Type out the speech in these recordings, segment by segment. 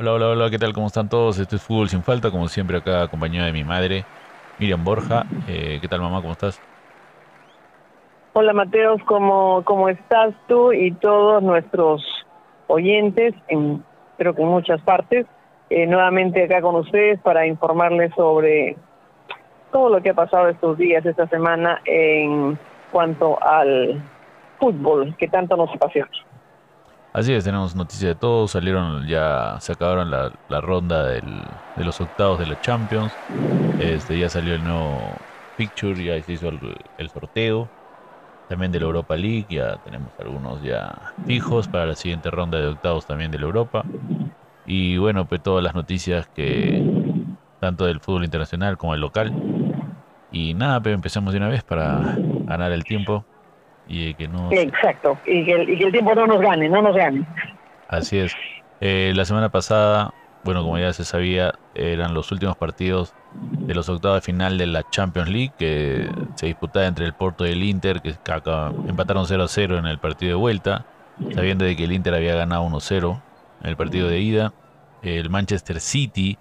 Hola, hola, hola, ¿qué tal? ¿Cómo están todos? Este es Fútbol Sin Falta, como siempre acá acompañado de mi madre, Miriam Borja. ¿Qué tal, mamá? ¿Cómo estás? Hola, Mateos, ¿cómo estás tú y todos nuestros oyentes, creo que en muchas partes? Nuevamente acá con ustedes para informarles sobre todo lo que ha pasado estos días, esta semana, en cuanto al fútbol que tanto nos apasiona. Así es, tenemos noticias de todo. Salieron ya, se acabaron la ronda de los octavos de la Champions. Ya salió el nuevo fixture, ya se hizo el sorteo también de la Europa League. Ya tenemos algunos ya fijos para la siguiente ronda de octavos también de la Europa. Y bueno, pues todas las noticias que tanto del fútbol internacional como el local. Y nada, pues empezamos de una vez para ganar el tiempo. Y que no... Exacto, y que el tiempo no nos gane. Así es. La semana pasada, bueno, como ya se sabía, eran los últimos partidos de los octavos de final de la Champions League, que se disputaba entre el Porto y el Inter, que empataron 0-0 en el partido de vuelta, sabiendo de que el Inter había ganado 1-0 en el partido de ida. El Manchester City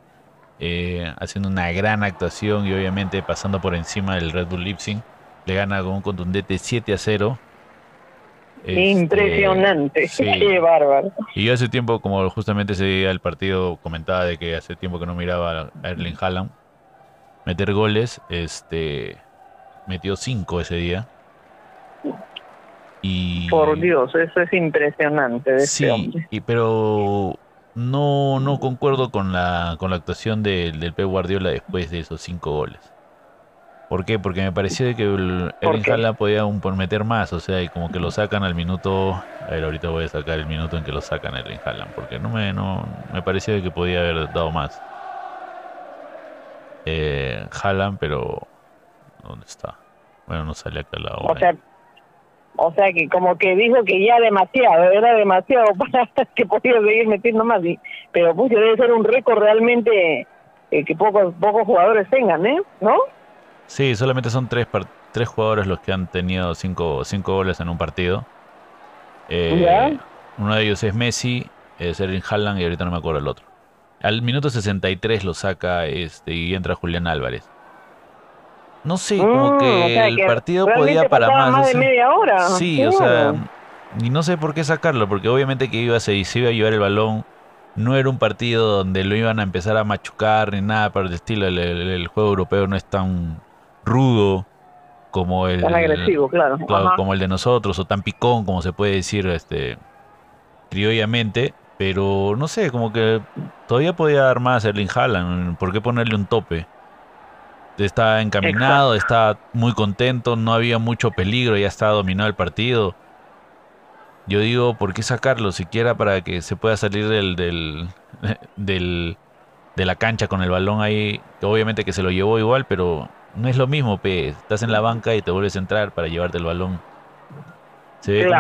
haciendo una gran actuación y obviamente pasando por encima del Red Bull Leipzig, le gana con un contundente 7-0. Impresionante, sí. Qué bárbaro. Y yo hace tiempo, como justamente ese día del partido comentaba de que hace tiempo que no miraba a Erling Haaland meter goles, metió 5 ese día. Y por Dios, eso es impresionante de sí, este hombre. Pero no concuerdo con la actuación del Pep Guardiola después de esos 5 goles. ¿Por qué? Porque me pareció que Erling Haaland podía meter más, o sea, y como que lo sacan al minuto... A ver, ahorita voy a sacar el minuto en que lo sacan a Erling Haaland, porque no me pareció que podía haber dado más. Haaland, pero... ¿dónde está? Bueno, no sale acá la hora. O sea, que como que dijo que ya era demasiado para que podía seguir metiendo más. Pero pues debe ser un récord realmente que pocos jugadores tengan, ¿no? Sí, solamente son tres jugadores los que han tenido cinco goles en un partido. Uno de ellos es Messi, es Erling Haaland y ahorita no me acuerdo el otro. Al minuto 63 lo saca y entra Julián Álvarez. No sé, como que el partido podía para más de media hora. Sí, o sea, y no sé por qué sacarlo, porque obviamente que se iba a llevar el balón. No era un partido donde lo iban a empezar a machucar ni nada por el estilo. El juego europeo no es tan rudo como el tan agresivo, claro, como el de nosotros, o tan picón como se puede decir criollamente, pero no sé, como que todavía podía dar más Erling Haaland. ¿Por qué ponerle un tope? Está encaminado. Exacto. Está muy contento, no había mucho peligro, ya está dominado el partido. Yo digo, ¿por qué sacarlo? Siquiera para que se pueda salir de la cancha con el balón ahí. Obviamente que se lo llevó igual, pero no es lo mismo, Estás en la banca y te vuelves a entrar para llevarte el balón. Se ve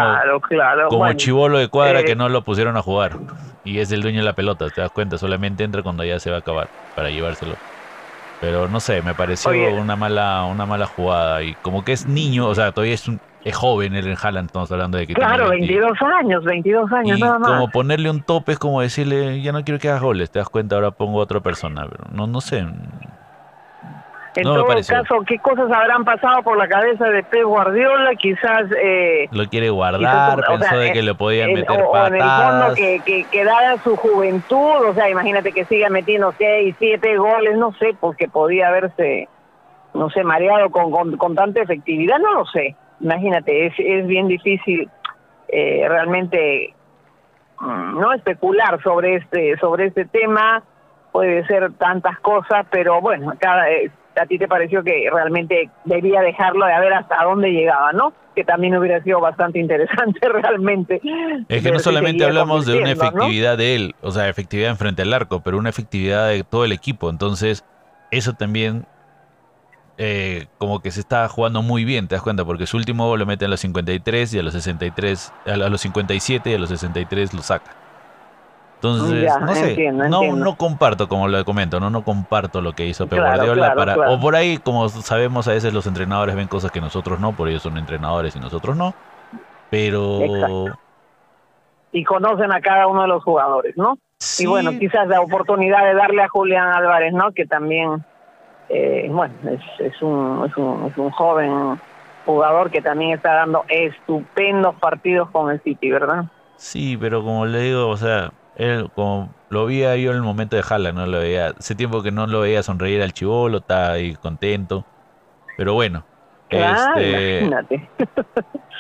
como chibolo de cuadra que no lo pusieron a jugar. Y es el dueño de la pelota, te das cuenta. Solamente entra cuando ya se va a acabar para llevárselo. Pero no sé, me pareció una mala jugada. Y como que es niño, o sea, todavía es joven el Haaland, estamos hablando de que... Claro, 22 años, y nada más. Como ponerle un tope es como decirle, ya no quiero que hagas goles, te das cuenta, ahora pongo a otra persona, pero no sé. En todo caso, ¿qué cosas habrán pasado por la cabeza de Pep Guardiola? Quizás... lo quiere guardar, quizás, pensó de que le podían meter patadas. O en el fondo que dada su juventud, o sea, imagínate que siga metiendo 6, 7 goles, no sé, porque podía haberse, no sé, mareado con tanta efectividad, no lo sé. Imagínate, es bien difícil realmente no especular sobre este tema. Puede ser tantas cosas, pero bueno, a ti te pareció que realmente debía dejarlo, de a ver hasta dónde llegaba, ¿no? Que también hubiera sido bastante interesante realmente. Es que no solamente hablamos de una efectividad, ¿no?, de él, o sea, efectividad en frente al arco, pero una efectividad de todo el equipo. Entonces, eso también... como que se está jugando muy bien, te das cuenta, porque su último gol lo mete a los 53 y a los 63, a los 57 y a los 63 lo saca. Entonces, ya, no sé, entiendo. No comparto, como lo comento, no comparto lo que hizo Pep Guardiola. O por ahí, como sabemos, a veces los entrenadores ven cosas que nosotros no, por ellos son entrenadores y nosotros no, pero... Exacto. Y conocen a cada uno de los jugadores, ¿no? Sí. Y bueno, quizás la oportunidad de darle a Julián Álvarez, ¿no? Que también, bueno, es un joven jugador que también está dando estupendos partidos con el City, ¿verdad? Sí, pero como le digo, o sea, él, como lo veía yo en el momento de Haaland, no lo veía, hace tiempo que no lo veía sonreír al chibolo, está ahí contento, pero bueno, claro, imagínate.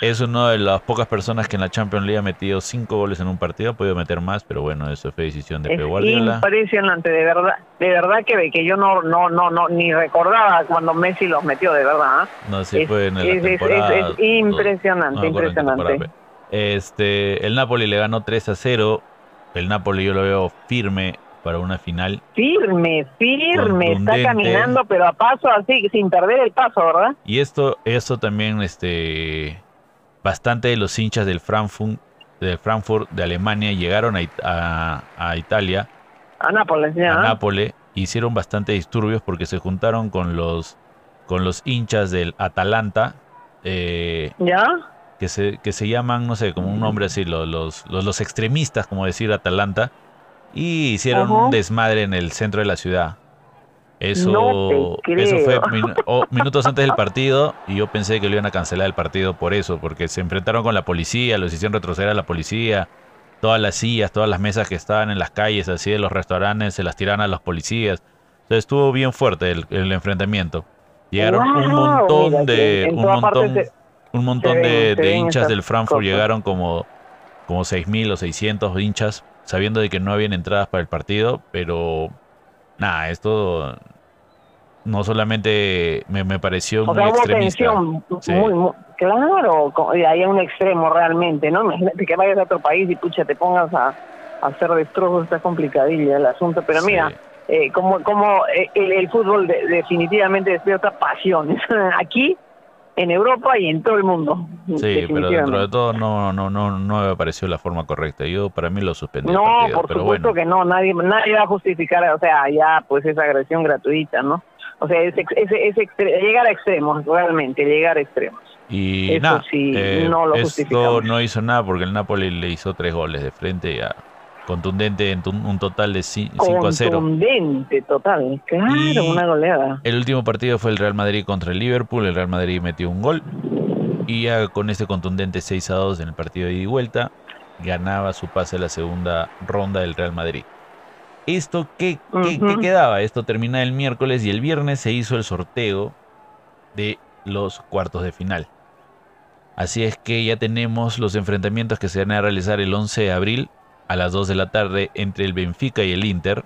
Es una de las pocas personas que en la Champions League ha metido 5 goles en un partido, ha podido meter más, pero bueno, eso fue decisión de Pep Guardiola. Impresionante, de verdad que yo no ni recordaba cuando Messi los metió, de verdad. No, sí, fue en la temporada. Es impresionante, impresionante. El Napoli le ganó 3-0. El Napoli yo lo veo firme para una final. Firme, está caminando, pero a paso así, sin perder el paso, ¿verdad? Y esto también, bastante de los hinchas del Frankfurt de Alemania llegaron a Italia, a Nápoles, hicieron bastante disturbios porque se juntaron con los hinchas del Atalanta, que se llaman, no sé, como un nombre así, los extremistas, como decir Atalanta, y hicieron un desmadre en el centro de la ciudad. Eso fue minutos antes del partido, y yo pensé que lo iban a cancelar el partido por eso, porque se enfrentaron con la policía, los hicieron retroceder a la policía, todas las sillas, todas las mesas que estaban en las calles, así de los restaurantes, se las tiraron a los policías. Entonces estuvo bien fuerte el enfrentamiento. Llegaron un montón de hinchas del Frankfurt, llegaron como 6.000 o 600 hinchas, sabiendo de que no habían entradas para el partido, pero nada, esto no solamente me pareció muy extremista. Sí. Claro, hay un extremo realmente, ¿no? Imagínate que vayas a otro país y pucha, te pongas a hacer destrozos, está complicadilla el asunto, pero sí. Mira, como el fútbol definitivamente despierta pasiones aquí, en Europa y en todo el mundo. Sí, pero dentro de todo no me pareció la forma correcta. Yo para mí lo suspendí. No, el partido, por pero supuesto bueno. Que no, nadie va a justificar, o sea, ya pues esa agresión gratuita, ¿no? O sea, llegar a extremos, realmente, llegar a extremos. Y eso nada, sí, no lo justificamos. Esto no hizo nada porque el Napoli le hizo 3 goles de frente ya. Contundente, en un total de 5-0. Contundente, total. Claro, y una goleada. El último partido fue el Real Madrid contra el Liverpool. El Real Madrid metió un gol. Y ya con este contundente 6-2 en el partido de ida y vuelta, ganaba su pase a la segunda ronda del Real Madrid. ¿Esto qué quedaba? Esto termina el miércoles y el viernes se hizo el sorteo de los cuartos de final. Así es que ya tenemos los enfrentamientos que se van a realizar el 11 de abril. A las 2 de la tarde entre el Benfica y el Inter.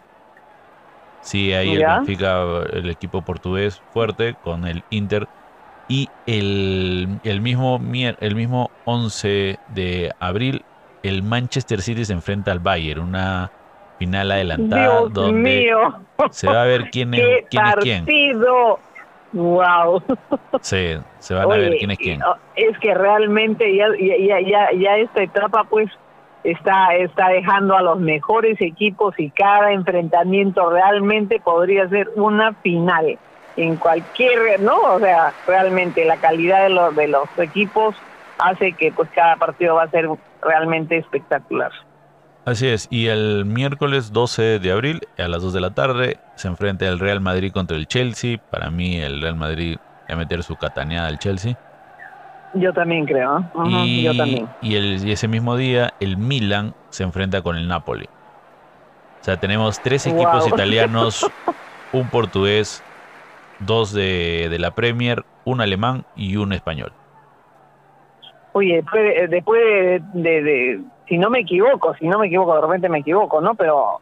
Sí, ahí el Benfica, el equipo portugués fuerte con el Inter. Y el mismo 11 de abril, el Manchester City se enfrenta al Bayern. Una final adelantada. Dios donde mío. Se va a ver quién es quién. Partido. Wow. Sí, se van a ver quién es quién. Es que realmente ya esta etapa pues está dejando a los mejores equipos y cada enfrentamiento realmente podría ser una final en cualquier, ¿no? O sea, realmente la calidad de los equipos hace que pues cada partido va a ser realmente espectacular. Así es, y el miércoles 12 de abril a las 2 de la tarde se enfrenta el Real Madrid contra el Chelsea. Para mí el Real Madrid va a meter su cataneada al Chelsea. Yo también creo. Yo también. Y ese mismo día el Milan se enfrenta con el Napoli. O sea, tenemos 3 equipos italianos, un portugués, 2 de la Premier, un alemán y un español. Oye, después de si no me equivoco, de repente me equivoco, ¿no? Pero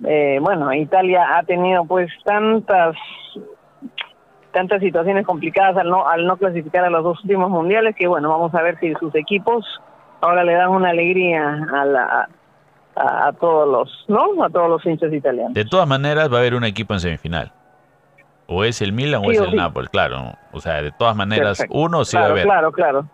bueno, Italia ha tenido pues tantas situaciones complicadas al no clasificar a los 2 últimos mundiales, que bueno, vamos a ver si sus equipos ahora le dan una alegría a todos los, ¿no? A todos los hinchas italianos. De todas maneras va a haber un equipo en semifinal. O es el Milan o es el Napoli, claro. O sea, de todas maneras, perfecto. Uno sí va a haber. Claro.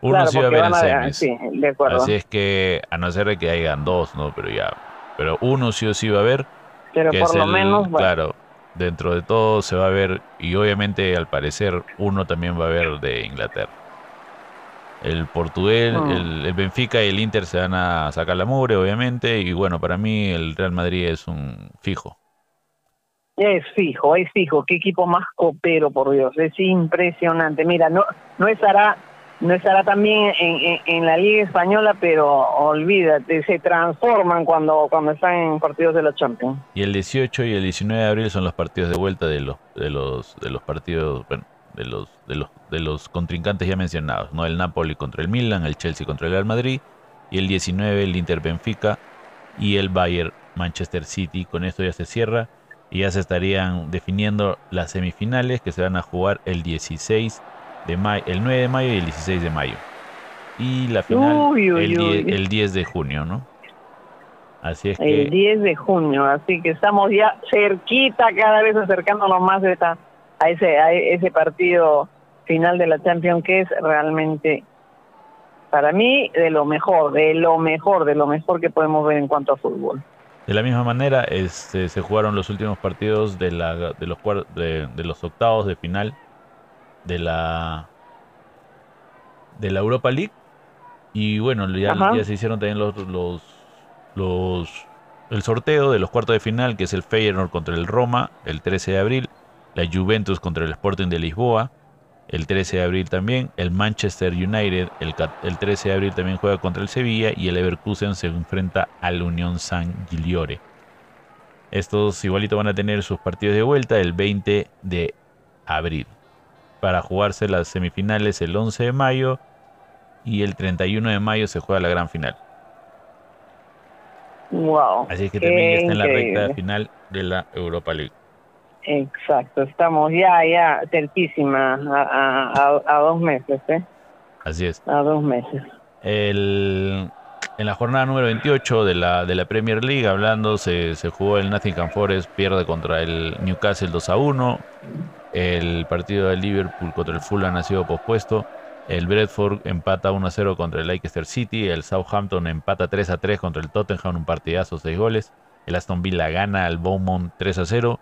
Uno sí va a haber en semis. Sí, de acuerdo. Así es que, a no ser que hayan 2, ¿no? Pero uno sí o sí va a haber. Pero que por lo menos, bueno. Claro. Dentro de todo se va a ver, y obviamente al parecer uno también va a ver de Inglaterra. El portugués, el Benfica y el Inter se van a sacar la mugre, obviamente. Y bueno, para mí el Real Madrid es un fijo. Es fijo, es fijo. Qué equipo más copero, por Dios. Es impresionante. Mira, no estará también en la Liga Española, pero olvídate, se transforman cuando están en partidos de la Champions. Y el 18 y el 19 de abril son los partidos de vuelta de los partidos, bueno, de los contrincantes ya mencionados, ¿no? El Napoli contra el Milan, el Chelsea contra el Real Madrid, y el 19 el Inter Benfica y el Bayern Manchester City. Con esto ya se cierra y ya se estarían definiendo las semifinales, que se van a jugar el 16 de mayo, el 9 de mayo y el 16 de mayo. Y la final el 10 de junio, ¿no? Así es que el 10 de junio, así que estamos ya cerquita, cada vez acercándonos más de esta a ese partido final de la Champions, que es realmente, para mí, de lo mejor que podemos ver en cuanto a fútbol. De la misma manera, se jugaron los últimos partidos de los octavos de final de la Europa League, y bueno, ya se hicieron también el sorteo de los cuartos de final, que es el Feyenoord contra el Roma el 13 de abril, la Juventus contra el Sporting de Lisboa el 13 de abril también, el Manchester United el 13 de abril también juega contra el Sevilla, y el Leverkusen se enfrenta al Unión San Giliore. Estos igualito van a tener sus partidos de vuelta el 20 de abril para jugarse las semifinales el 11 de mayo y el 31 de mayo se juega la gran final. Wow, así que también está en la recta final de la Europa League. Exacto, estamos ya cerquísima a 2 meses, ¿eh? Así es. A 2 meses. En la jornada número 28 de la Premier League, hablando, se jugó el Nottingham Forest, pierde contra el Newcastle 2-1. El partido de Liverpool contra el Fulham ha sido pospuesto. El Brentford empata 1-0 contra el Leicester City. El Southampton empata 3-3 contra el Tottenham, un partidazo, 6 goles. El Aston Villa gana al Bournemouth 3-0.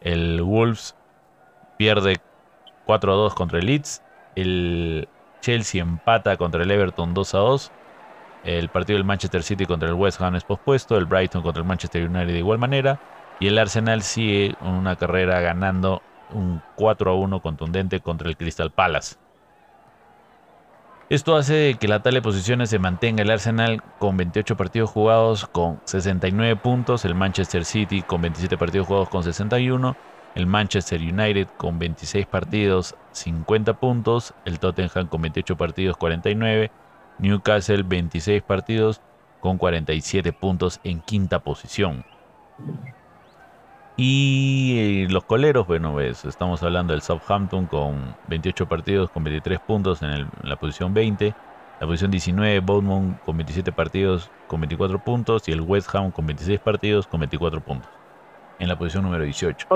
El Wolves pierde 4-2 contra el Leeds. El Chelsea empata contra el Everton 2-2. El partido del Manchester City contra el West Ham es pospuesto. El Brighton contra el Manchester United de igual manera. Y el Arsenal sigue una carrera ganando un 4-1 contundente contra el Crystal Palace. Esto hace que la tabla de posiciones se mantenga el Arsenal con 28 partidos jugados con 69 puntos, el Manchester City con 27 partidos jugados con 61, el Manchester United con 26 partidos 50 puntos, el Tottenham con 28 partidos 49, Newcastle 26 partidos con 47 puntos en quinta posición. Y los coleros, bueno, estamos hablando del Southampton con 28 partidos, con 23 puntos en la posición 20. La posición 19, Bournemouth con 27 partidos, con 24 puntos. Y el West Ham con 26 partidos, con 24 puntos. En la posición número 18.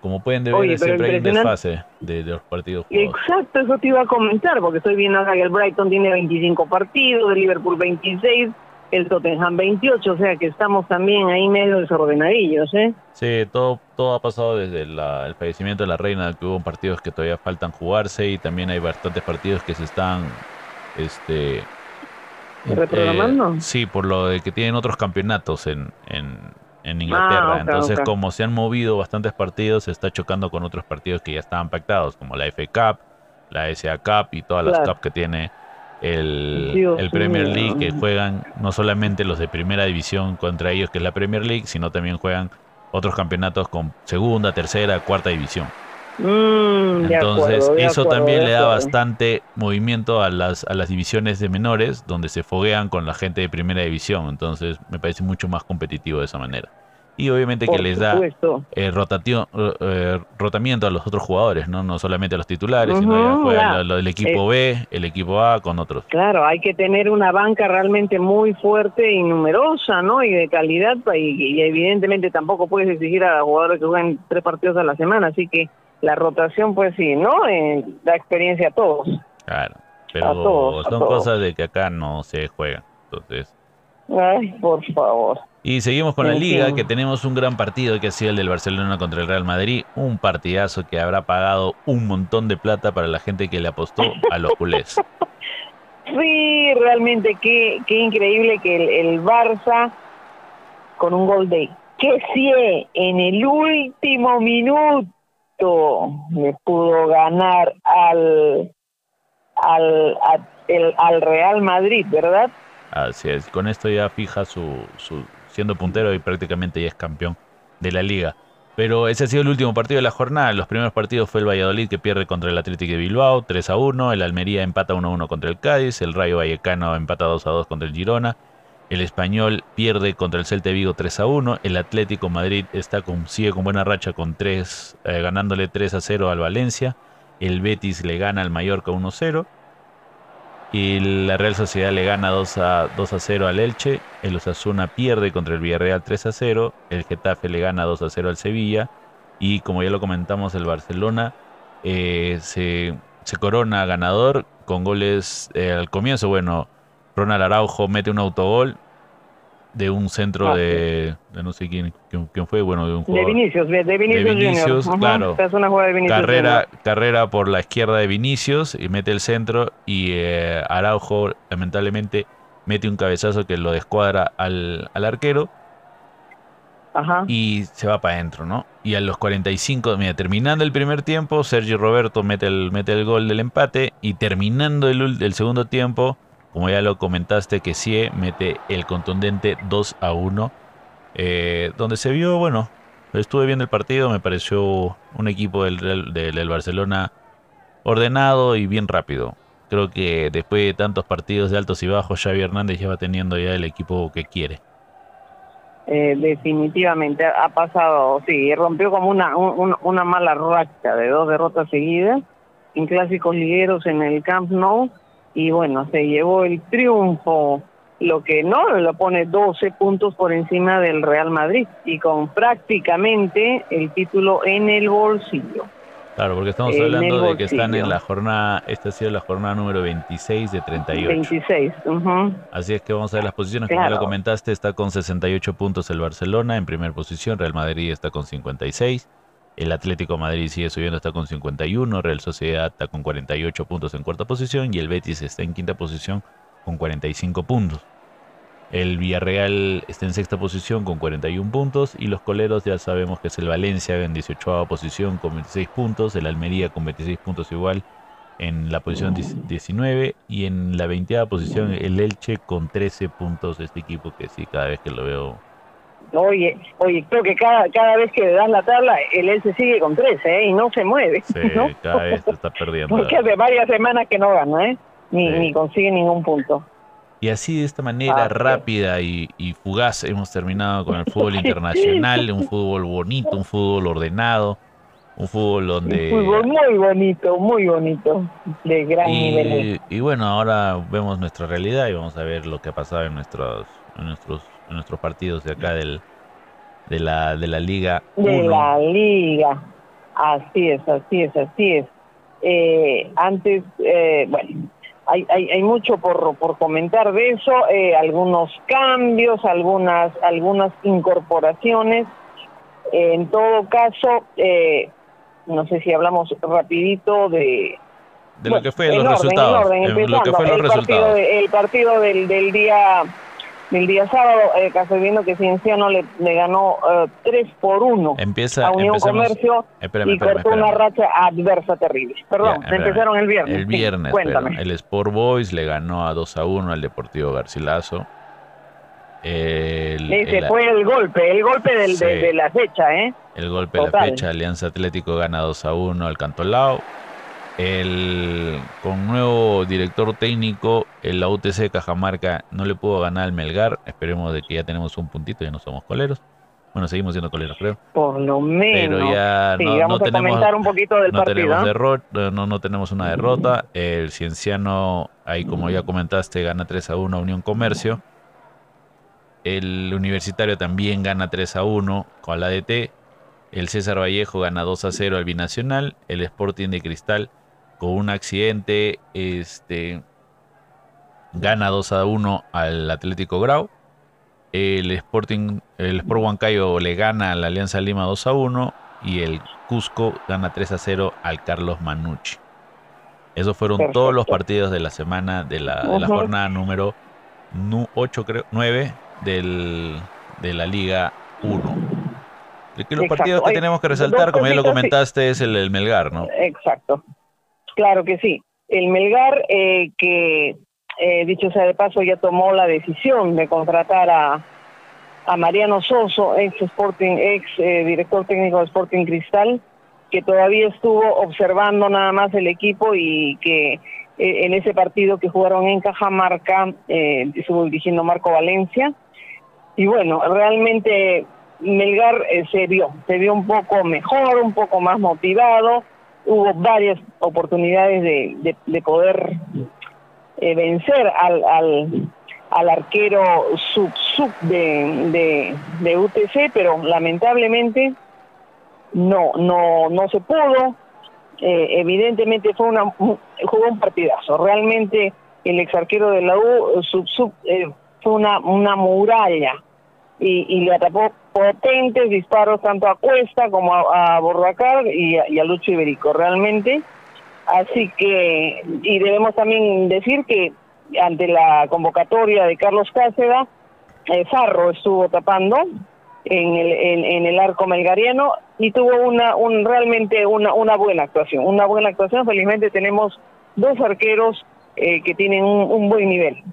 Como pueden ver, siempre hay un desfase de los partidos jugados. Exacto, eso te iba a comentar, porque estoy viendo acá que el Brighton tiene 25 partidos, el Liverpool 26... el Tottenham 28, o sea que estamos también ahí medio desordenadillos, ¿eh? Sí, todo ha pasado desde el fallecimiento de la reina, que hubo partidos que todavía faltan jugarse, y también hay bastantes partidos que se están reprogramando. Sí, por lo de que tienen otros campeonatos en Inglaterra. Entonces, como se han movido bastantes partidos, se está chocando con otros partidos que ya estaban pactados, como la FA Cup, la SA Cup y todas las Cup que tiene el Premier League, que juegan no solamente los de primera división contra ellos, que es la Premier League, sino también juegan otros campeonatos con segunda, tercera, cuarta división. Entonces eso también le da bastante movimiento a las divisiones de menores, donde se foguean con la gente de primera división. Entonces me parece mucho más competitivo de esa manera. Y obviamente que les da rotamiento a los otros jugadores, no solamente a los titulares, sino ya juega el equipo B, el equipo A con otros. Claro, hay que tener una banca realmente muy fuerte y numerosa, ¿no? Y de calidad, y evidentemente tampoco puedes exigir a jugadores que jueguen 3 partidos a la semana, así que la rotación, pues sí, ¿no? Da experiencia a todos. Claro, pero a todos, son cosas de que acá no se juegan, entonces... Ay, por favor. Y seguimos con la Liga, que tenemos un gran partido que ha sido el del Barcelona contra el Real Madrid. Un partidazo que habrá pagado un montón de plata para la gente que le apostó a los culés. Sí, realmente qué increíble que el Barça, con un gol de Kessie en el último minuto, le pudo ganar al Real Madrid, ¿verdad? Así es, con esto ya fija su siendo puntero y prácticamente ya es campeón de la Liga. Pero ese ha sido el último partido de la jornada. Los primeros partidos fue el Valladolid, que pierde contra el Athletic de Bilbao 3-1, el Almería empata 1-1 contra el Cádiz, el Rayo Vallecano empata 2-2 contra el Girona, el Espanyol pierde contra el Celta de Vigo 3-1, el Atlético Madrid sigue con buena racha con ganándole 3-0 al Valencia, el Betis le gana al Mallorca 1-0, y la Real Sociedad le gana 2-0 al Elche, el Osasuna pierde contra el Villarreal 3-0, el Getafe le gana 2-0 al Sevilla, y como ya lo comentamos, el Barcelona se corona ganador con goles al comienzo. Bueno, Ronald Araujo mete un autogol de un centro de no sé quién fue, bueno, de un jugador. De Vinicius, claro. Es una jugada de Vinicius, carrera por la izquierda de Vinicius y mete el centro, y Araujo lamentablemente mete un cabezazo que lo descuadra al arquero. Ajá. Y se va para adentro, ¿no? Y a los 45, mira, terminando el primer tiempo, Sergi Roberto mete el gol del empate, y terminando el segundo tiempo, como ya lo comentaste, que sí mete el contundente 2-1, donde se vio, bueno, estuve viendo el partido, me pareció un equipo del Barcelona ordenado y bien rápido. Creo que después de tantos partidos de altos y bajos, Xavi Hernández ya va teniendo ya el equipo que quiere. Definitivamente ha pasado, sí, rompió como una mala racha de 2 derrotas seguidas en clásicos ligueros en el Camp Nou. Y bueno, se llevó el triunfo, lo que no lo pone 12 puntos por encima del Real Madrid, y con prácticamente el título en el bolsillo. Claro, porque estamos hablando de que están en la jornada, esta ha sido la jornada número 26 de 38. 26, Así es que vamos a ver las posiciones, claro. Como ya lo comentaste, está con 68 puntos el Barcelona en primera posición, Real Madrid está con 56. El Atlético de Madrid sigue subiendo, está con 51, Real Sociedad está con 48 puntos en cuarta posición, y el Betis está en quinta posición con 45 puntos. El Villarreal está en sexta posición con 41 puntos, y los coleros ya sabemos que es el Valencia en 18ª posición con 26 puntos, el Almería con 26 puntos igual en la posición 19, y en la 20ª posición el Elche con 13 puntos. Este equipo que sí, cada vez que lo veo... Oye, creo que cada vez que le das la tabla, el Elche sigue con 13, y no se mueve. Sí, ¿no? Cada vez te está perdiendo. Porque hace varias semanas que no gana, ni consigue ningún punto. Y así, de esta manera rápida y fugaz, hemos terminado con el fútbol internacional, un fútbol bonito, un fútbol ordenado, un fútbol donde... Un fútbol muy bonito, de gran nivel. Y bueno, ahora vemos nuestra realidad y vamos a ver lo que ha pasado en nuestros partidos de acá de la Liga 1. De la Liga, así es. Bueno, hay mucho por comentar de eso, algunos cambios, algunas incorporaciones. En todo caso, no sé si hablamos rapidito de lo que fue los resultados. El partido del día... El día sábado, Castellano, que Cienciano le ganó 3-1 a Unión Comercio, y cortó una racha adversa terrible. Perdón, empezaron el viernes. El viernes, sí, cuéntame. Pero el Sport Boys le ganó a 2-1 al Deportivo Garcilaso. Ese fue el golpe de la fecha, ¿eh? El golpe total de la fecha. Alianza Atlético gana 2-1 al Cantolao. Con nuevo director técnico, la UTC de Cajamarca no le pudo ganar al Melgar. Esperemos de que ya tenemos un puntito, ya no somos coleros. Bueno, seguimos siendo coleros, creo. Por lo menos. Pero ya no tenemos una derrota. El Cienciano, ahí como ya comentaste, gana 3-1 a Unión Comercio. El Universitario también gana 3-1 con la DT. El César Vallejo gana 2-0 al Binacional. El Sporting de Cristal, con un accidente, gana 2-1 al Atlético Grau. El Sport Huancayo le gana a la Alianza Lima 2-1, y el Cusco gana 3-0 al Carlos Manucci. Esos fueron perfecto. Todos los partidos de la semana, de la jornada número 8, creo, 9 de la Liga 1. Los exacto. partidos que hay, tenemos que resaltar, como ya lo comentaste, es el Melgar, ¿no? Exacto. Claro que sí. El Melgar, que dicho sea de paso, ya tomó la decisión de contratar a Mariano Soso, ex director técnico de Sporting Cristal, que todavía estuvo observando nada más el equipo y que en ese partido que jugaron en Cajamarca estuvo dirigiendo Marco Valencia. Y bueno, realmente Melgar se vio un poco mejor, un poco más motivado, hubo varias oportunidades de poder vencer al arquero sub de UTC, pero lamentablemente no se pudo. Evidentemente jugó un partidazo. Realmente el ex arquero de la U fue una muralla y le atrapó potentes disparos tanto a Cuesta como a Borracar y a Lucho Iberico, realmente. Así que, y debemos también decir que ante la convocatoria de Carlos Cáceres, Farro estuvo tapando en el arco melgariano y tuvo realmente una buena actuación. Una buena actuación. Felizmente tenemos dos arqueros que tienen un buen nivel,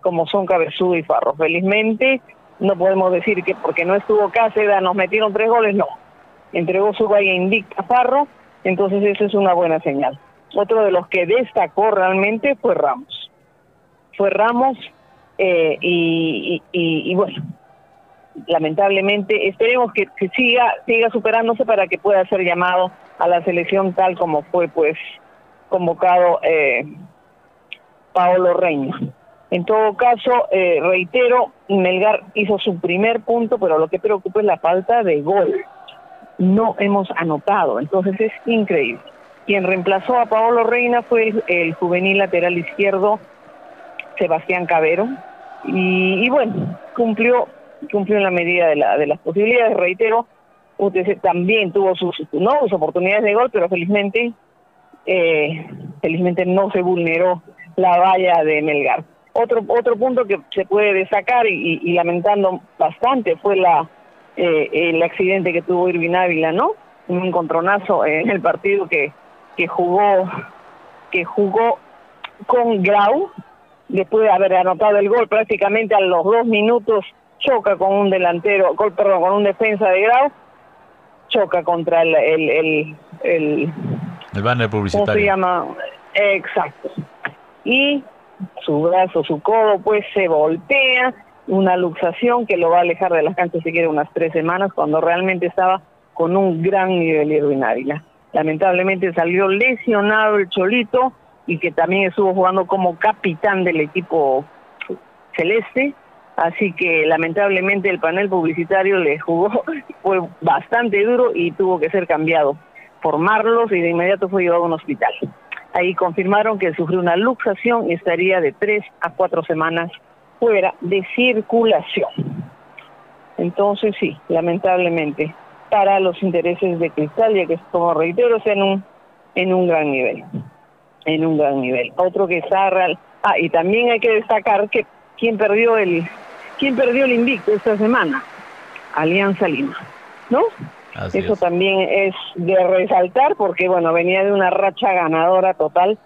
como son Cabezudo y Farro. Felizmente no podemos decir que porque no estuvo Cáceres nos metieron 3 goles, no. Entregó su valla invicta a Farro, entonces eso es una buena señal. Otro de los que destacó realmente fue Ramos. Y bueno, lamentablemente esperemos que siga superándose para que pueda ser llamado a la selección tal como fue pues convocado Paolo Reina. En todo caso, reitero, Melgar hizo su primer punto, pero lo que preocupa es la falta de gol. No hemos anotado, entonces es increíble. Quien reemplazó a Paolo Reina fue el juvenil lateral izquierdo, Sebastián Cabero. Y bueno, cumplió en la medida de las posibilidades, reitero. UTC también tuvo sus oportunidades de gol, pero felizmente no se vulneró la valla de Melgar. Otro punto que se puede destacar y lamentando bastante fue el accidente que tuvo Irvin Ávila, ¿no? Un encontronazo en el partido que jugó con Grau, después de haber anotado el gol prácticamente a los 2 minutos, choca con un con un defensa de Grau, choca contra el banner publicitario. ¿Cómo se llama? Exacto. Y su brazo, su codo, pues se voltea, una luxación que lo va a alejar de las canchas siquiera unas 3 semanas, cuando realmente estaba con un gran nivel Irvin Ávila. Lamentablemente salió lesionado el Cholito, y que también estuvo jugando como capitán del equipo celeste, así que lamentablemente el panel publicitario le jugó, fue bastante duro y tuvo que ser cambiado, formarlos y de inmediato fue llevado a un hospital. Ahí confirmaron que sufrió una luxación y estaría de 3 a 4 semanas fuera de circulación. Entonces sí, lamentablemente, para los intereses de Cristal, ya que como reitero, está en un gran nivel. En un gran nivel. Otro que está real. Y también hay que destacar que quién perdió el invicto esta semana, Alianza Lima, ¿no? Así Eso es. También es de resaltar porque, bueno, venía de una racha ganadora total,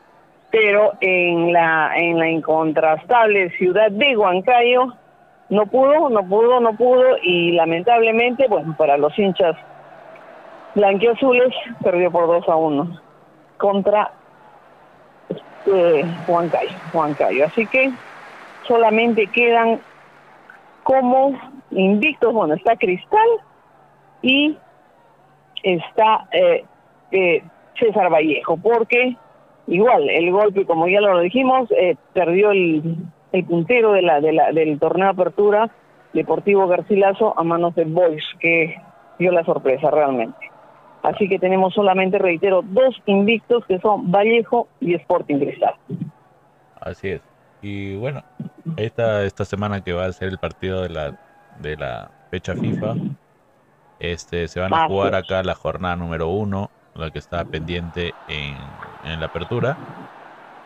pero en la incontrastable ciudad de Huancayo no pudo y lamentablemente, bueno, para los hinchas blanquiazules perdió por 2-1 contra Huancayo. Así que solamente quedan como invictos, bueno, está Cristal y está César Vallejo, porque igual el golpe, como ya lo dijimos, perdió el puntero del torneo de apertura, Deportivo Garcilaso, a manos de Boys, que dio la sorpresa realmente. Así que tenemos solamente, reitero, 2 invictos, que son Vallejo y Sporting Cristal. Así es. Y bueno, esta semana que va a ser el partido de la fecha FIFA, se van a jugar acá la jornada número 1, la que está pendiente en la apertura,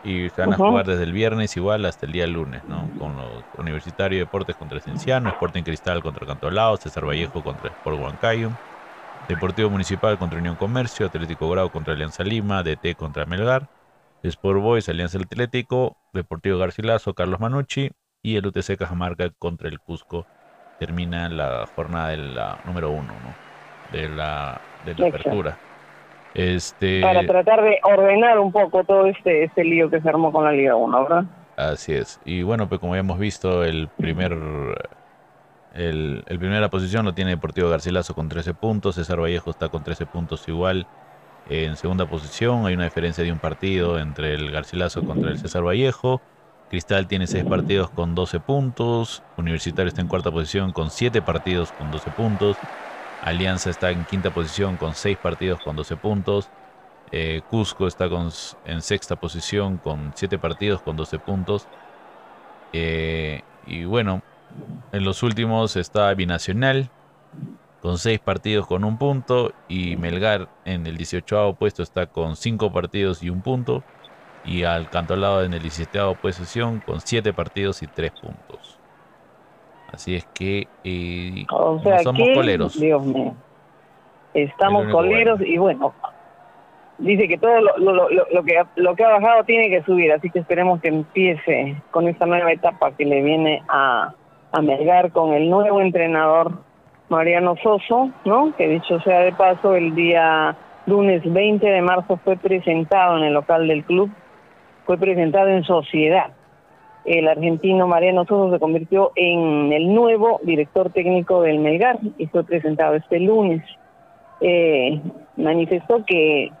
Y se van a jugar desde el viernes igual hasta el día lunes, ¿no? Con los Universitario Deportes contra Cienciano, Sporting Cristal contra Cantolao, César Vallejo contra Sport Huancayo, Deportivo Municipal contra Unión Comercio, Atlético Grau contra Alianza Lima, DT contra Melgar, Sport Boys, Alianza Atlético, Deportivo Garcilaso, Carlos Manucci y el UTC Cajamarca contra el Cusco. Termina la jornada de la número 1, ¿no? de la apertura. Para tratar de ordenar un poco todo este lío que se armó con la Liga 1, ¿verdad? Así es. Y bueno, pues como ya hemos visto, el primera posición lo tiene Deportivo Garcilaso con 13 puntos, César Vallejo está con 13 puntos igual. En segunda posición hay una diferencia de un partido entre el Garcilaso contra el César Vallejo. Cristal tiene 6 partidos con 12 puntos, Universitario está en cuarta posición con 7 partidos con 12 puntos. Alianza está en quinta posición con 6 partidos con 12 puntos. Cusco está en sexta posición con 7 partidos con 12 puntos. Y bueno, en los últimos está Binacional con 6 partidos con 1 punto. Y Melgar en el 18º puesto está con 5 partidos y 1 punto. Y Alcantolao en el 17º posición con 7 partidos y 3 puntos. Así es que somos coleros. Dios mío. Estamos coleros y bueno, dice que todo lo que ha bajado tiene que subir, así que esperemos que empiece con esta nueva etapa que le viene a Melgar con el nuevo entrenador Mariano Soso, ¿no? Que dicho sea de paso, el día lunes 20 de marzo fue presentado en el local del club, fue presentado en sociedad. El argentino Mariano Soso se convirtió en el nuevo director técnico del Melgar y fue presentado este lunes. Manifestó que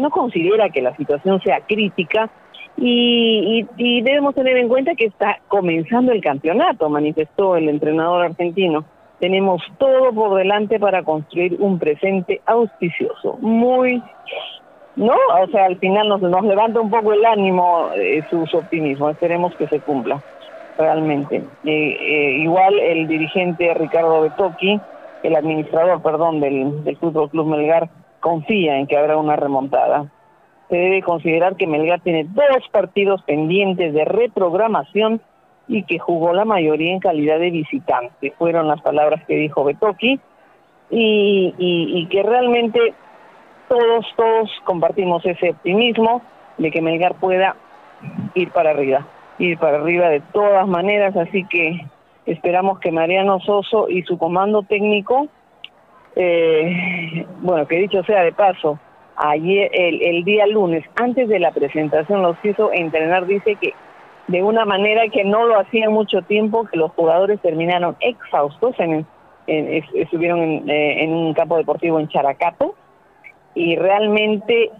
no considera que la situación sea crítica y debemos tener en cuenta que está comenzando el campeonato, manifestó el entrenador argentino. Tenemos todo por delante para construir un presente auspicioso. Muy... ¿no? O sea, al final nos levanta un poco el ánimo, su optimismo. Esperemos que se cumpla, realmente. Igual el dirigente Ricardo Betoqui, el administrador, perdón, del Fútbol Club Melgar, confía en que habrá una remontada. Se debe considerar que Melgar tiene 2 partidos pendientes de reprogramación y que jugó la mayoría en calidad de visitante. Fueron las palabras que dijo Betoqui y que realmente... Todos compartimos ese optimismo de que Melgar pueda ir para arriba de todas maneras, así que esperamos que Mariano Soso y su comando técnico, bueno, que dicho sea de paso, ayer el día lunes, antes de la presentación, los hizo entrenar, dice que de una manera que no lo hacía mucho tiempo, que los jugadores terminaron exhaustos, estuvieron en un campo deportivo en Characato, y realmente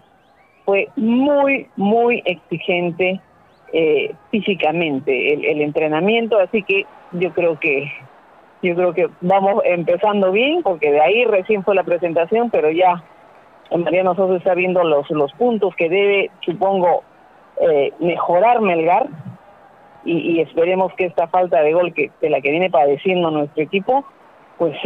fue muy, muy exigente físicamente el entrenamiento, así que yo creo que vamos empezando bien, porque de ahí recién fue la presentación, pero ya Mariano Soso está viendo los puntos que debe, supongo, mejorar Melgar, y esperemos que esta falta de gol de la que viene padeciendo nuestro equipo, pues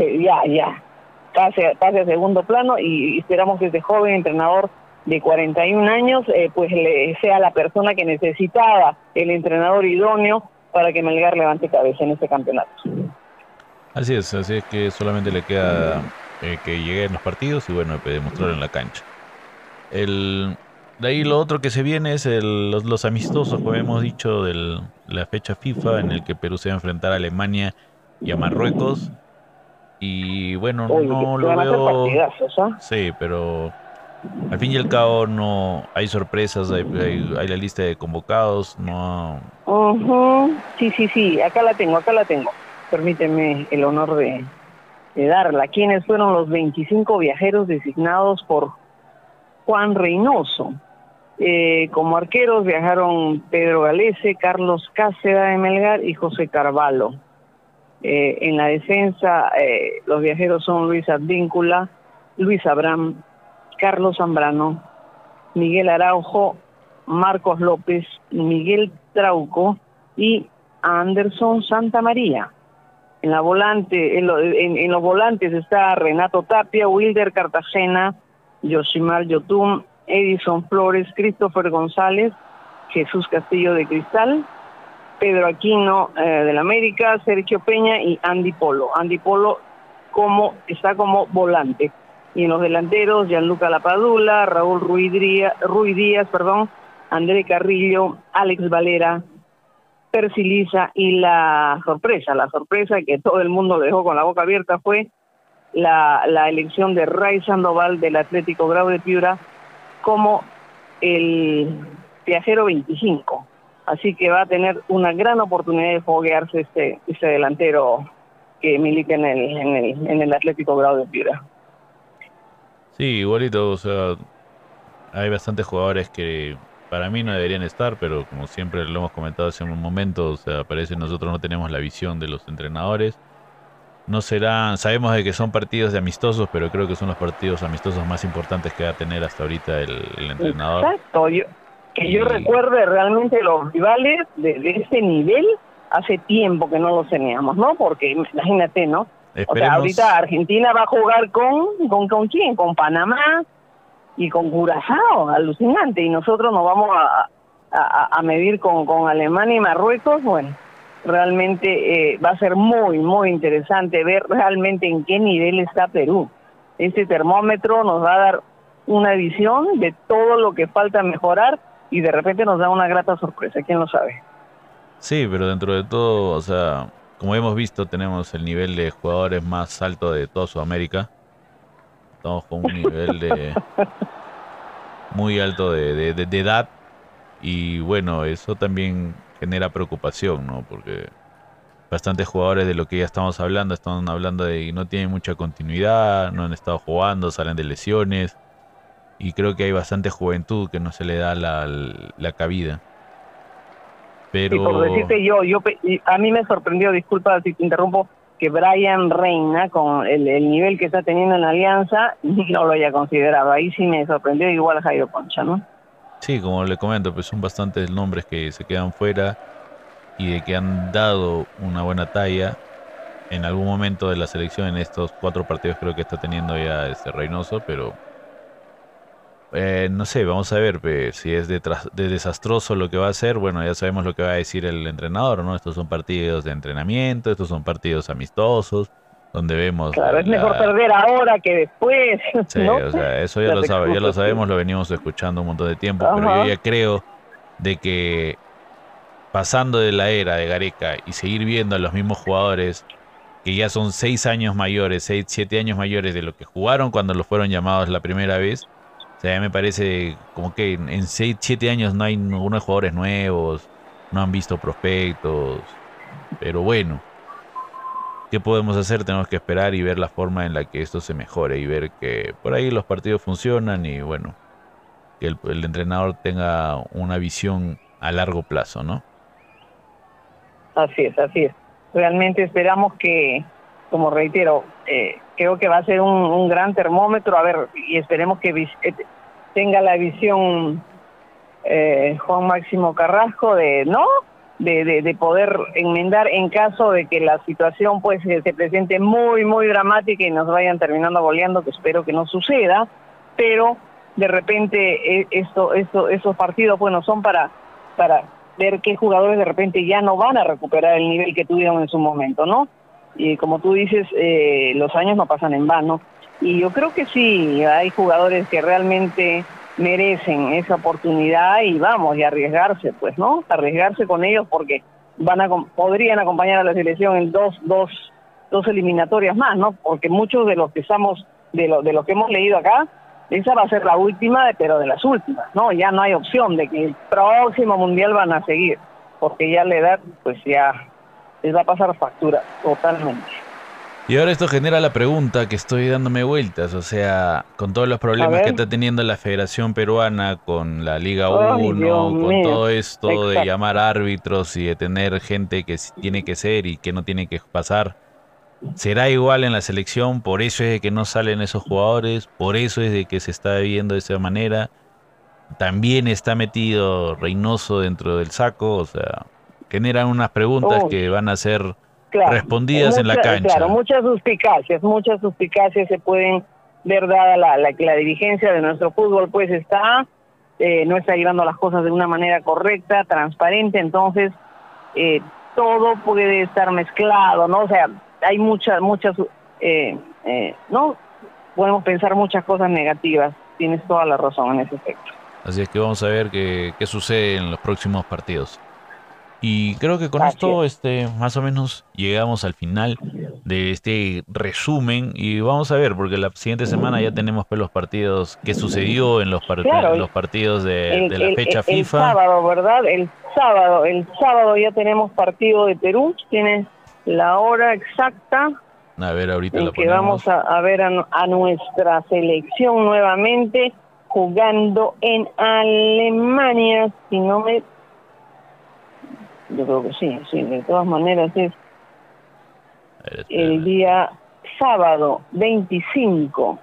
pase a segundo plano y esperamos que este joven entrenador de 41 años pues le sea la persona que necesitaba, el entrenador idóneo para que Melgar levante cabeza en este campeonato. Así es que solamente le queda que llegue en los partidos y bueno, demostrarlo en la cancha. De ahí lo otro que se viene es los amistosos, como hemos dicho, de la fecha FIFA en el que Perú se va a enfrentar a Alemania y a Marruecos. Y bueno, oye, no lo veo. Sí, pero al fin y al cabo no hay sorpresas, hay la lista de convocados, no. Sí, acá la tengo. Permíteme el honor de darla. ¿Quiénes fueron los 25 viajeros designados por Juan Reynoso? Como arqueros viajaron Pedro Galese, Carlos Cáceres de Melgar y José Carvalho. En la defensa, los viajeros son Luis Advíncula, Luis Abraham, Carlos Zambrano, Miguel Araujo, Marcos López, Miguel Trauco y Anderson Santamaría. En los volantes está Renato Tapia, Wilder Cartagena, Yoshimar Yotun, Edison Flores, Christopher González, Jesús Castillo de Cristal, Pedro Aquino del América, Sergio Peña y Andy Polo. Andy Polo está como volante. Y en los delanteros, Gianluca Lapadula, Raúl Ruiz Díaz, André Carrillo, Alex Valera, Percy Liza, y la sorpresa que todo el mundo lo dejó con la boca abierta fue la elección de Ray Sandoval del Atlético Grau de Piura como el viajero 25. Así que va a tener una gran oportunidad de foguearse este delantero que milita en el Atlético Grau de Piura. Sí, igualito, o sea, hay bastantes jugadores que para mí no deberían estar, pero como siempre lo hemos comentado hace un momento, o sea, parece que nosotros no tenemos la visión de los entrenadores. No serán, sabemos de que son partidos de amistosos, pero creo que son los partidos amistosos más importantes que va a tener hasta ahorita el entrenador. Exacto, yo recuerde realmente los rivales de ese nivel hace tiempo que no los teníamos, ¿no? Porque imagínate, ¿no? Esperemos. O sea, ahorita Argentina va a jugar ¿con quién? Con Panamá y con Curazao, alucinante. Y nosotros nos vamos a medir con Alemania y Marruecos. Bueno, realmente va a ser muy, muy interesante ver realmente en qué nivel está Perú. Este termómetro nos va a dar una visión de todo lo que falta mejorar y de repente nos da una grata sorpresa, ¿quién lo sabe? Sí, pero dentro de todo, o sea, como hemos visto, tenemos el nivel de jugadores más alto de toda Sudamérica. Estamos con un nivel de muy alto de edad. Y bueno, eso también genera preocupación, ¿no? Porque bastantes jugadores de lo que ya estamos hablando de que no tienen mucha continuidad, no han estado jugando, salen de lesiones. Y creo que hay bastante juventud que no se le da la cabida. Pero... Y por decirte a mí me sorprendió, disculpa si te interrumpo, que Brian Reina, con el nivel que está teniendo en la Alianza, no lo haya considerado. Ahí sí me sorprendió, igual a Jairo Concha, ¿no? Sí, como le comento, pues son bastantes nombres que se quedan fuera y de que han dado una buena talla en algún momento de la selección. En estos 4 partidos creo que está teniendo ya Reynoso, pero... no sé, vamos a ver si es de desastroso lo que va a ser. Bueno, ya sabemos lo que va a decir el entrenador, ¿no? Estos son partidos de entrenamiento, estos son partidos amistosos, donde vemos... Claro, es mejor perder ahora que después, sí, ¿no? O sea, eso ya lo sabemos, lo venimos escuchando un montón de tiempo, ajá. Pero yo ya creo de que pasando de la era de Gareca y seguir viendo a los mismos jugadores que ya son 6 años mayores, 6, 7 años mayores de lo que jugaron cuando los fueron llamados la primera vez... O sea, me parece como que en 6, 7 años no hay ningunos jugadores nuevos, no han visto prospectos, pero bueno, ¿qué podemos hacer? Tenemos que esperar y ver la forma en la que esto se mejore y ver que por ahí los partidos funcionan y bueno, que el entrenador tenga una visión a largo plazo, ¿no? Así es, así es. Realmente esperamos que, como reitero, creo que va a ser un gran termómetro, a ver, y esperemos que tenga la visión Juan Máximo Carrasco de poder enmendar en caso de que la situación pues se presente muy, muy dramática y nos vayan terminando goleando, que espero que no suceda, pero de repente esos partidos, bueno, son para ver qué jugadores de repente ya no van a recuperar el nivel que tuvieron en su momento, ¿no? Y como tú dices, los años no pasan en vano. Y yo creo que sí, hay jugadores que realmente merecen esa oportunidad y vamos, y arriesgarse, pues, ¿no? Arriesgarse con ellos porque podrían acompañar a la selección en dos eliminatorias más, ¿no? Porque muchos de los que de los que hemos leído acá, esa va a ser la última, pero de las últimas, ¿no? Ya no hay opción de que el próximo mundial van a seguir, porque ya la edad, pues ya... les va a pasar factura, totalmente. Y ahora esto genera la pregunta que estoy dándome vueltas, o sea, con todos los problemas que está teniendo la Federación Peruana, con la Liga 1, con todo esto de llamar árbitros y de tener gente que tiene que ser y que no tiene que pasar, ¿será igual en la selección? Por eso es de que no salen esos jugadores, por eso es de que se está viendo de esa manera. También está metido Reynoso dentro del saco, o sea... generan unas preguntas que van a ser respondidas en la cancha. Claro, muchas suspicacias se pueden ver dada la dirigencia de nuestro fútbol, pues está no está llevando las cosas de una manera correcta, transparente, entonces todo puede estar mezclado, ¿no? O sea, hay no podemos pensar muchas cosas negativas, tienes toda la razón en ese aspecto. Así es que vamos a ver qué sucede en los próximos partidos. Y creo que con esto más o menos llegamos al final de este resumen y vamos a ver, porque la siguiente semana ya tenemos los partidos que sucedió en los partidos de la fecha FIFA. El sábado, ¿verdad? El sábado ya tenemos partido de Perú. Tienes la hora exacta. A ver, ahorita lo ponemos. Que vamos a ver a nuestra selección nuevamente jugando en Alemania, si no me... Yo creo que sí, de todas maneras es el día sábado 25.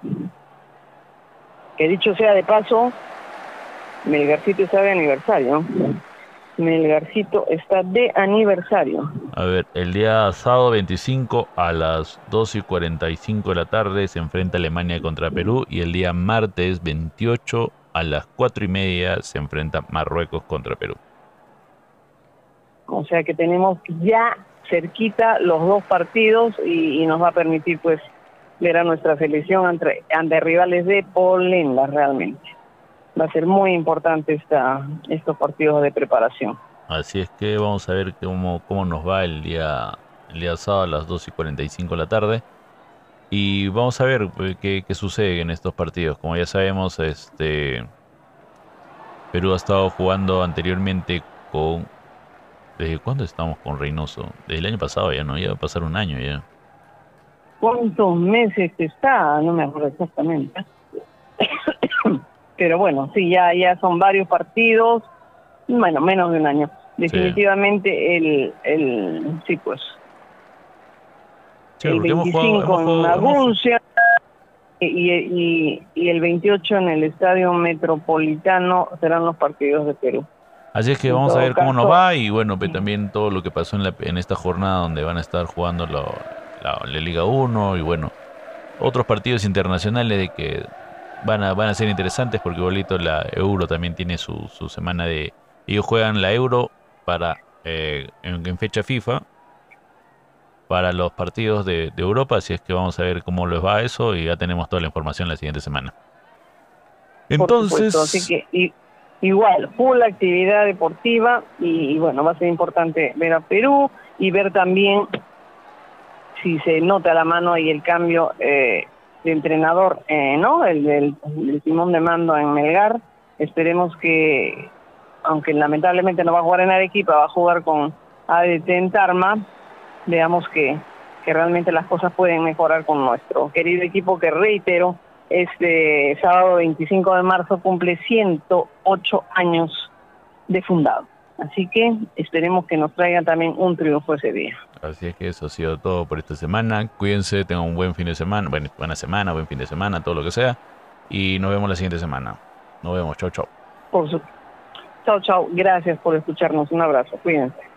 Que dicho sea de paso, Melgarcito está de aniversario. Melgarcito está de aniversario. A ver, el día sábado 25 a las 2:45 de la tarde se enfrenta Alemania contra Perú. Y el día martes 28 a las 4:30 se enfrenta Marruecos contra Perú. O sea que tenemos ya cerquita los dos partidos y nos va a permitir pues ver a nuestra selección ante rivales de Polenda realmente. Va a ser muy importante estos partidos de preparación. Así es que vamos a ver cómo nos va el día sábado a las 2:45 de la tarde. Y vamos a ver qué sucede en estos partidos. Como ya sabemos, Perú ha estado jugando anteriormente con... ¿Desde cuándo estamos con Reynoso? Desde el año pasado ya, ¿no? Ya va a pasar un año ya. ¿Cuántos meses está? No me acuerdo exactamente. Pero bueno, sí, ya son varios partidos. Bueno, menos de un año. Definitivamente sí. Sí, pues. Sí, el 25 en Maguncia y el 28 en el Estadio Metropolitano serán los partidos de Perú. Así es que vamos a ver cómo nos va y bueno, también todo lo que pasó en esta jornada donde van a estar jugando la Liga 1 y bueno, otros partidos internacionales de que van a ser interesantes porque igualito la Euro también tiene su semana de... Ellos juegan la Euro en fecha FIFA para los partidos de Europa, así es que vamos a ver cómo les va eso y ya tenemos toda la información la siguiente semana. Entonces... Igual, full actividad deportiva y bueno, va a ser importante ver a Perú y ver también si se nota la mano y el cambio de entrenador, ¿no? El timón de mando en Melgar. Esperemos que, aunque lamentablemente no va a jugar en Arequipa, va a jugar con ADT en Tarma. Veamos que realmente las cosas pueden mejorar con nuestro querido equipo que, reitero, este sábado 25 de marzo cumple 108 años de fundado. Así que esperemos que nos traigan también un triunfo ese día. Así es que eso ha sido todo por esta semana. Cuídense, tengan un buen fin de semana, buena semana, buen fin de semana, todo lo que sea. Y nos vemos la siguiente semana. Nos vemos, chau, chau. Chau, chau. Gracias por escucharnos. Un abrazo. Cuídense.